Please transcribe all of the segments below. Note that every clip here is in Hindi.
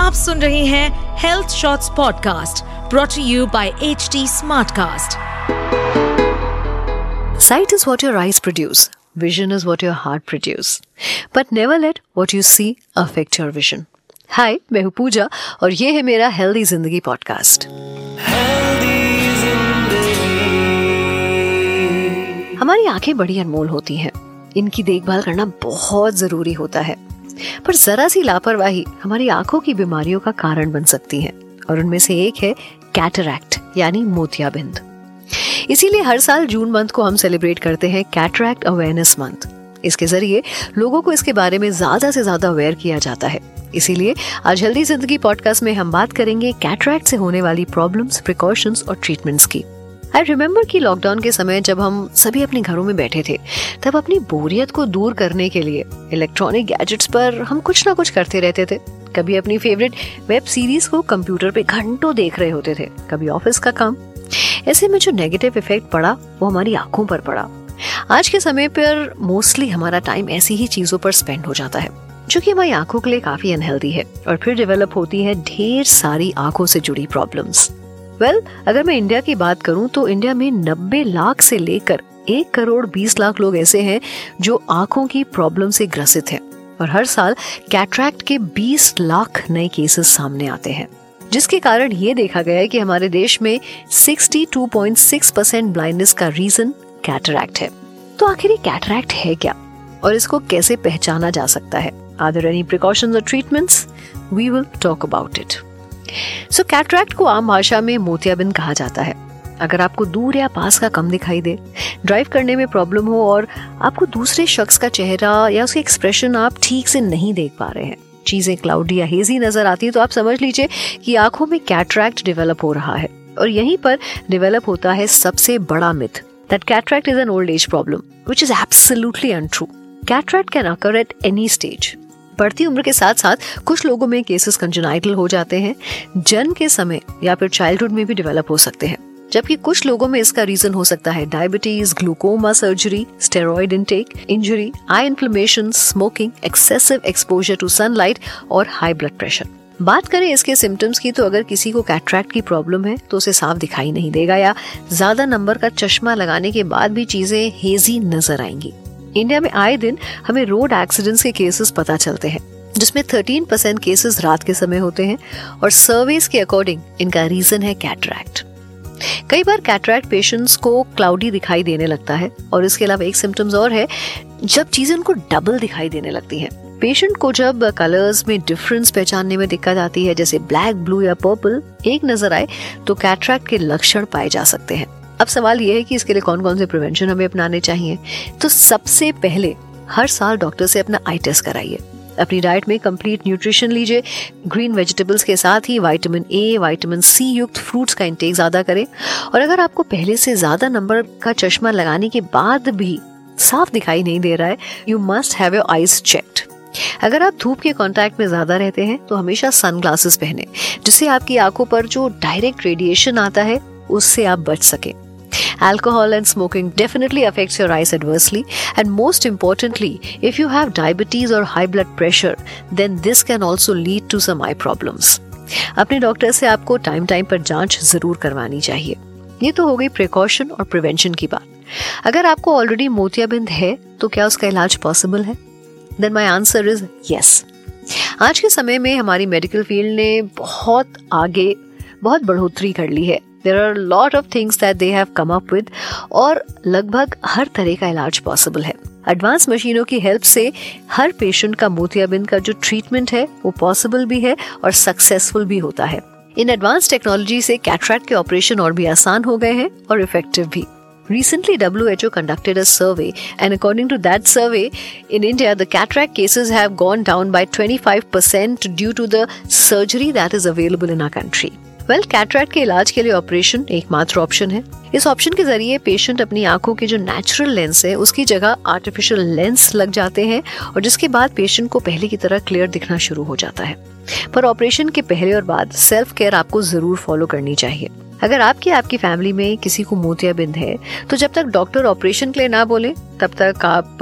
आप सुन रहे हैं health shots podcast brought to you by HD Smartcast. Sight is what your eyes produce. Vision is what your heart produce. But never let what you see affect your vision. Hi, मैं हूँ पूजा और ये है मेरा हेल्दी जिंदगी पॉडकास्ट. हमारी आंखें बड़ी अनमोल होती हैं. इनकी देखभाल करना बहुत जरूरी होता है, पर जरा सी लापरवाही हमारी आंखों की बीमारियों का कारण बन सकती है और उनमें से एक है कैटरैक्ट यानी मोतियाबिंद. इसीलिए हर साल जून मंथ को हम सेलिब्रेट करते हैं कैटरैक्ट अवेयरनेस मंथ. इसके जरिए लोगों को इसके बारे में ज्यादा से ज्यादा अवेयर किया जाता है. इसीलिए आज हेल्दी जिंदगी पॉडकास्ट में हम बात करेंगे कैटरैक्ट से होने वाली प्रॉब्लम्स, प्रिकॉशंस और ट्रीटमेंट्स की. आई रिमेम्बर कि लॉकडाउन के समय जब हम सभी अपने घरों में बैठे थे, तब अपनी बोरियत को दूर करने के लिए इलेक्ट्रॉनिक गैजेट्स पर हम कुछ ना कुछ करते रहते थे. कभी अपनी फेवरेट वेब सीरीज को कंप्यूटर पे घंटों देख रहे होते थे, कभी ऑफिस का काम. ऐसे में जो नेगेटिव इफेक्ट पड़ा वो हमारी आंखों पर पड़ा. आज के समय पर मोस्टली हमारा टाइम ऐसी ही चीज़ों पर स्पेंड हो जाता है जो कि हमारी आंखों के लिए काफ़ी अनहेल्दी है और फिर डेवलप होती है ढेर सारी आंखों से जुड़ी प्रॉब्लम्स. अगर मैं इंडिया की बात करूं तो इंडिया में 90 लाख से लेकर 1,20,00,000 लोग ऐसे हैं जो आंखों की प्रॉब्लम से ग्रसित हैं और हर साल कैटरैक्ट के 20 लाख नए केसेस सामने आते हैं, जिसके कारण ये देखा गया है कि हमारे देश में 62.6% ब्लाइंडनेस का रीजन कैटरैक्ट है. तो आखिर ये कैटरैक्ट है क्या और इसको कैसे पहचाना जा सकता है? आर देयर एनी प्रिकॉशंस और treatments? We will talk about it. So cataract को आम भाषा में मोतियाबिंद कहा जाता है. अगर आपको दूर या पास का कम दिखाई दे, ड्राइव करने में प्रॉब्लम हो और आपको दूसरे शख्स का चेहरा या उसके एक्सप्रेशन आप ठीक से नहीं देख पा रहे हैं, चीजें क्लाउडी या हेजी नजर आती है, तो आप समझ लीजिए कि आंखों में कैटरैक्ट डेवलप हो रहा है. और यहीं पर डेवलप होता है सबसे बड़ा myth that cataract is an old age problem, which is absolutely untrue. Cataract can occur at any stage. बढ़ती उम्र के साथ साथ कुछ लोगों में केसेस कंजेनाइटल हो जाते हैं, जन्म के समय या फिर चाइल्डहुड में भी डेवलप हो सकते हैं, जबकि कुछ लोगों में इसका रीजन हो सकता है diabetes, glaucoma surgery, steroid intake, injury, eye inflammation, smoking, excessive exposure to sunlight और हाई ब्लड प्रेशर. बात करें इसके सिम्टम्स की, तो अगर किसी को कैटरैक्ट की प्रॉब्लम है तो उसे साफ दिखाई नहीं देगा या ज्यादा नंबर का चश्मा लगाने के बाद भी चीजें हेजी नजर आएंगी. इंडिया में आए दिन हमें रोड एक्सीडेंट्स के केसेस पता चलते हैं, जिसमें 13% केसेस रात के समय होते हैं और सर्वेस के अकॉर्डिंग इनका रीजन है कैटरैक्ट. कई बार कैटरैक्ट पेशेंट्स को क्लाउडी दिखाई देने लगता है और इसके अलावा एक सिम्टम्स और है जब चीजें उनको डबल दिखाई देने लगती हैं. पेशेंट को जब कलर्स में डिफरेंस पहचानने में दिक्कत आती है, जैसे ब्लैक, ब्लू या पर्पल एक नजर आए तो कैटरैक्ट के लक्षण पाए जा सकते हैं. अब सवाल यह है कि इसके लिए कौन कौन से प्रिवेंशन हमें अपनाने चाहिए. तो सबसे पहले हर साल डॉक्टर से अपना आई टेस्ट कराइए. अपनी डाइट में कंप्लीट न्यूट्रिशन लीजिए. ग्रीन वेजिटेबल्स के साथ ही विटामिन ए, विटामिन सी युक्त फ्रूट्स का इंटेक ज्यादा करें. और अगर आपको पहले से ज्यादा नंबर का चश्मा लगाने के बाद भी साफ दिखाई नहीं दे रहा है, you must have your eyes checked. अगर आप धूप के कांटेक्ट में ज्यादा रहते हैं तो हमेशा सनग्लासेस पहने, जिससे आपकी आंखों पर जो डायरेक्ट रेडिएशन आता है उससे आप बच सके. Alcohol and smoking definitely affects your eyes adversely, and most importantly, if you have diabetes or high blood pressure, then this can also lead to some eye problems. अपने डॉक्टर से आपको टाइम टाइम पर जांच जरूर करवानी चाहिए. ये तो हो गई प्रिकॉशन और प्रिवेंशन की बात. अगर आपको ऑलरेडी मोतियाबिंद है तो क्या उसका इलाज पॉसिबल है? Then my answer is yes. आज के समय में हमारी मेडिकल फील्ड ने बहुत आगे, बहुत बढ़ोतरी कर ली है. There are a lot of things that they have come up with और लगभग हर तरह का इलाज पॉसिबल है. एडवांस मशीनों की हेल्प से हर पेशेंट का मोतियाबिंद का जो ट्रीटमेंट है वो पॉसिबल भी है और सक्सेसफुल भी होता है. इन एडवांस टेक्नोलॉजी से कैटरैक्ट के ऑपरेशन और भी आसान हो गए हैं और इफेक्टिव भी. Recently, WHO conducted a survey, and according to that survey, in India, the cataract cases have gone down by 25% due to the surgery that is available in our country. Cataract के इलाज के लिए ऑपरेशन एकमात्र ऑप्शन है. इस ऑप्शन के जरिए पेशेंट अपनी आंखों के जो नेचुरल लेंस है उसकी जगह आर्टिफिशियल लेंस लग जाते हैं और जिसके बाद पेशेंट को पहले की तरह क्लियर दिखना शुरू हो जाता है. पर ऑपरेशन के पहले और बाद सेल्फ केयर आपको जरूर फॉलो करनी चाहिए. अगर आपकी फैमिली में किसी को मोतियाबिंद है तो जब तक डॉक्टर ऑपरेशन के लिए ना बोले तब तक आप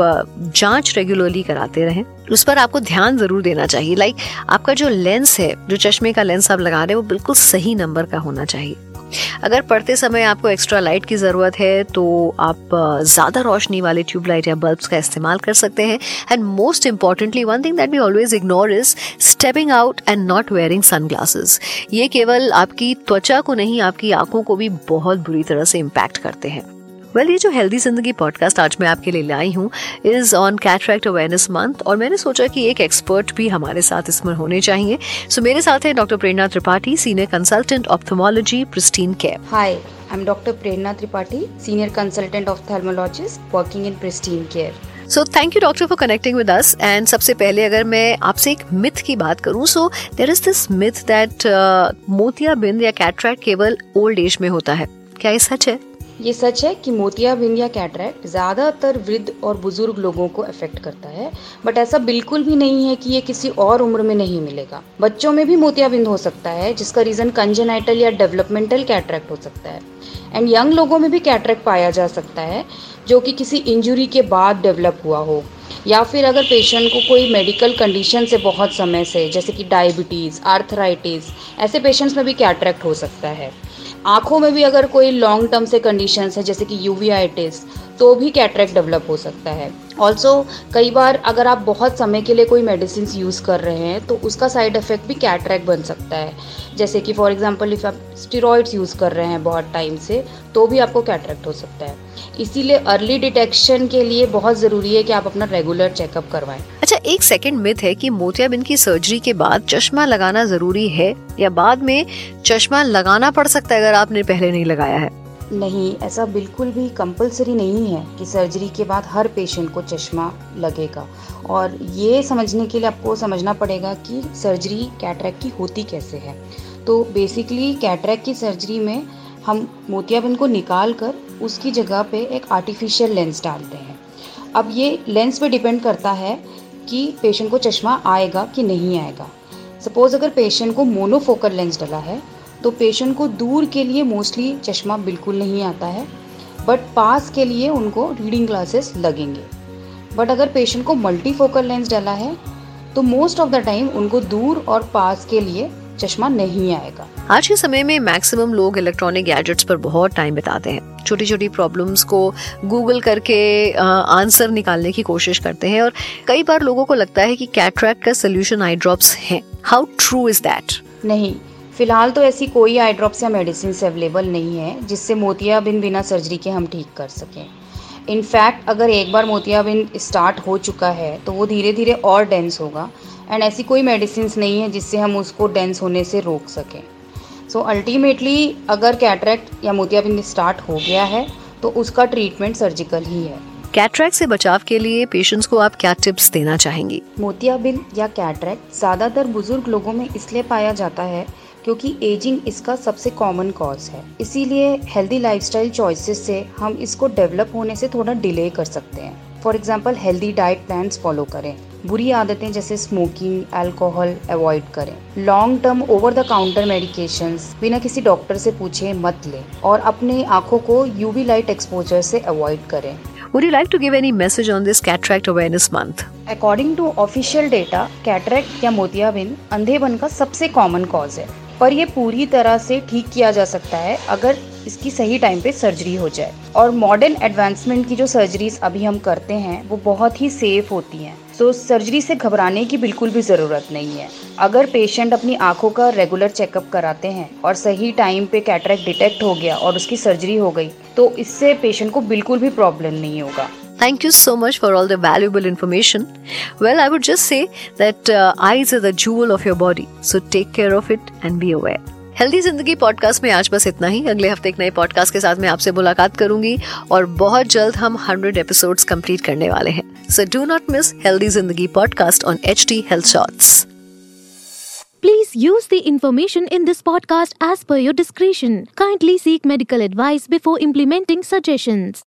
जांच रेगुलरली कराते रहें। उस पर आपको ध्यान जरूर देना चाहिए। आपका जो लेंस है, जो चश्मे का लेंस आप लगा रहे हैं, वो बिल्कुल सही नंबर का होना चाहिए। अगर पढ़ते समय आपको एक्स्ट्रा लाइट की ज़रूरत है तो आप ज़्यादा रोशनी वाले ट्यूबलाइट या बल्ब्स का इस्तेमाल कर सकते हैं। And most importantly, one thing that we always ignore is stepping out and not wearing sunglasses. ये केवल आपकी त्वचा को नहीं, आपकी आंखों को भी बहुत बुरी तरह से इम्पैक्ट करते हैं। ये जो हेल्दी जिंदगी पॉडकास्ट आज मैं आपके लिए लाई हूँ is on cataract awareness month, और मैंने सोचा कि एक एक्सपर्ट भी हमारे साथ इसमें होने चाहिए। सो मेरे साथ है doctor Prerna Tripathi, senior consultant ophthalmology, pristine care. Hi, I am doctor Prerna Tripathi, senior consultant ophthalmologist working in pristine care. So thank you doctor for connecting with us. And सबसे पहले अगर मैं आपसे एक मिथ की बात करूं, so there is this myth that मोतियाबिंद या कैटरैक्ट केवल ओल्ड एज में होता है, क्या ये सच है? ये सच है कि मोतियाबिंद या कैटरैक्ट ज़्यादातर वृद्ध और बुजुर्ग लोगों को अफेक्ट करता है, बट ऐसा बिल्कुल भी नहीं है कि ये किसी और उम्र में नहीं मिलेगा। बच्चों में भी मोतियाबिंद हो सकता है, जिसका रीज़न कंजेनाइटल या डेवलपमेंटल कैटरैक्ट हो सकता है। एंड यंग लोगों में भी कैटरैक्ट पाया जा सकता है, जो कि किसी इंजरी के बाद डेवलप हुआ हो, या फिर अगर पेशेंट को कोई मेडिकल कंडीशन से बहुत समय से, जैसे कि डायबिटीज़, आर्थराइटिस, ऐसे पेशेंट्स में भी कैटरैक्ट हो सकता है। आँखों में भी अगर कोई लॉन्ग टर्म से कंडीशंस है, जैसे कि यूवीआईटिस, तो भी कैटरैक्ट डेवलप हो सकता है। ऑल्सो कई बार अगर आप बहुत समय के लिए कोई मेडिसिन यूज़ कर रहे हैं तो उसका साइड इफेक्ट भी कैटरैक्ट बन सकता है। जैसे कि फॉर एग्जांपल इफ़ आप स्टेरॉइड्स यूज़ कर रहे हैं बहुत टाइम से, तो भी आपको कैटरैक्ट हो सकता है। इसीलिए अर्ली डिटेक्शन के लिए बहुत ज़रूरी है कि आप अपना रेगुलर चेकअप करवाएं। अच्छा, एक सेकेंड मिथ है कि मोतियाबिंद की सर्जरी के बाद चश्मा लगाना ज़रूरी है या बाद में चश्मा लगाना पड़ सकता है अगर आपने पहले नहीं लगाया है? नहीं, ऐसा बिल्कुल भी कंपलसरी नहीं है कि सर्जरी के बाद हर पेशेंट को चश्मा लगेगा। और ये समझने के लिए आपको समझना पड़ेगा कि सर्जरी कैटरैक्ट की होती कैसे है। तो बेसिकली कैटरैक्ट की सर्जरी में हम मोतियाबिंद को निकाल कर उसकी जगह पे एक आर्टिफिशियल लेंस डालते हैं। अब ये लेंस पे डिपेंड करता है कि पेशेंट को चश्मा आएगा कि नहीं आएगा। सपोज़ अगर पेशेंट को मोनोफोकल लेंस डला है तो पेशेंट को दूर के लिए मोस्टली चश्मा बिल्कुल नहीं आता है, बट पास के लिए उनको रीडिंग ग्लासेस लगेंगे। बट अगर पेशेंट को मल्टीफोकल लेंस डाला है तो मोस्ट ऑफ द टाइम उनको दूर और पास के लिए चश्मा नहीं आएगा। आज के समय में मैक्सिमम लोग इलेक्ट्रॉनिक गैजेट्स पर बहुत टाइम बिताते हैं, छोटी छोटी प्रॉब्लम्स को गूगल करके आंसर निकालने की कोशिश करते हैं, और कई बार लोगों को लगता है कि कैटरैक्ट का सोल्यूशन आई ड्रॉप्स है। How true is that? नहीं, फिलहाल तो ऐसी कोई आई ड्रॉप्स या मेडिसिन अवेलेबल नहीं है जिससे मोतियाबिंद बिना सर्जरी के हम ठीक कर सकें। इनफैक्ट अगर एक बार मोतियाबिंद स्टार्ट हो चुका है तो वो धीरे धीरे और डेंस होगा, एंड ऐसी कोई मेडिसिन नहीं है जिससे हम उसको डेंस होने से रोक सकें। सो अल्टीमेटली अगर कैटरैक्ट या मोतियाबिंद स्टार्ट हो गया है तो उसका ट्रीटमेंट सर्जिकल ही है। कैटरैक्ट से बचाव के लिए पेशेंट्स को आप क्या टिप्स देना चाहेंगी? मोतियाबिंद या कैटरैक्ट ज़्यादातर बुजुर्ग लोगों में इसलिए पाया जाता है क्योंकि एजिंग इसका सबसे कॉमन कॉज है। इसीलिए हेल्दी लाइफस्टाइल चॉइसेस से हम इसको डेवलप होने से थोड़ा डिले कर सकते हैं। For example healthy diet plans follow करें, बुरी आदतें जैसे स्मोकिंग, अल्कोहल अवॉइड करें, long term over the counter medications बिना किसी डॉक्टर से पूछे मत लें, और अपने आँखों को यूवी लाइट एक्सपोजर से अवॉइड करें। Would you like to give any message on this Cataract Awareness Month? According to official data, cataract या मोतियाबिंद अंधेपन का सबसे कॉमन कॉज है, पर ये पूरी तरह से ठीक किया जा सकता है अगर इसकी सही टाइम पे सर्जरी हो जाए। और मॉडर्न एडवांसमेंट की जो सर्जरीज अभी हम करते हैं वो बहुत ही सेफ होती हैं, सो सर्जरी से घबराने की बिल्कुल भी ज़रूरत नहीं है। अगर पेशेंट अपनी आंखों का रेगुलर चेकअप कराते हैं और सही टाइम पे कैटरैक्ट डिटेक्ट हो गया और उसकी सर्जरी हो गई तो इससे पेशेंट को बिल्कुल भी प्रॉब्लम नहीं होगा। Thank you so much for all the valuable information. Well, I would just say that eyes are the jewel of your body. So take care of it and be aware. Healthy Zindagi podcast में आज बस इतना ही। अगले हफ्ते एक नए पॉडकास्ट के साथ मैं आपसे मुलाकात करूंगी और बहुत जल्द हम 100 एपिसोड्स कंप्लीट करने वाले हैं। So do not miss healthy Zindagi podcast on HD Health Shots. Please use the information in this podcast as per your discretion. Kindly seek medical advice before implementing suggestions.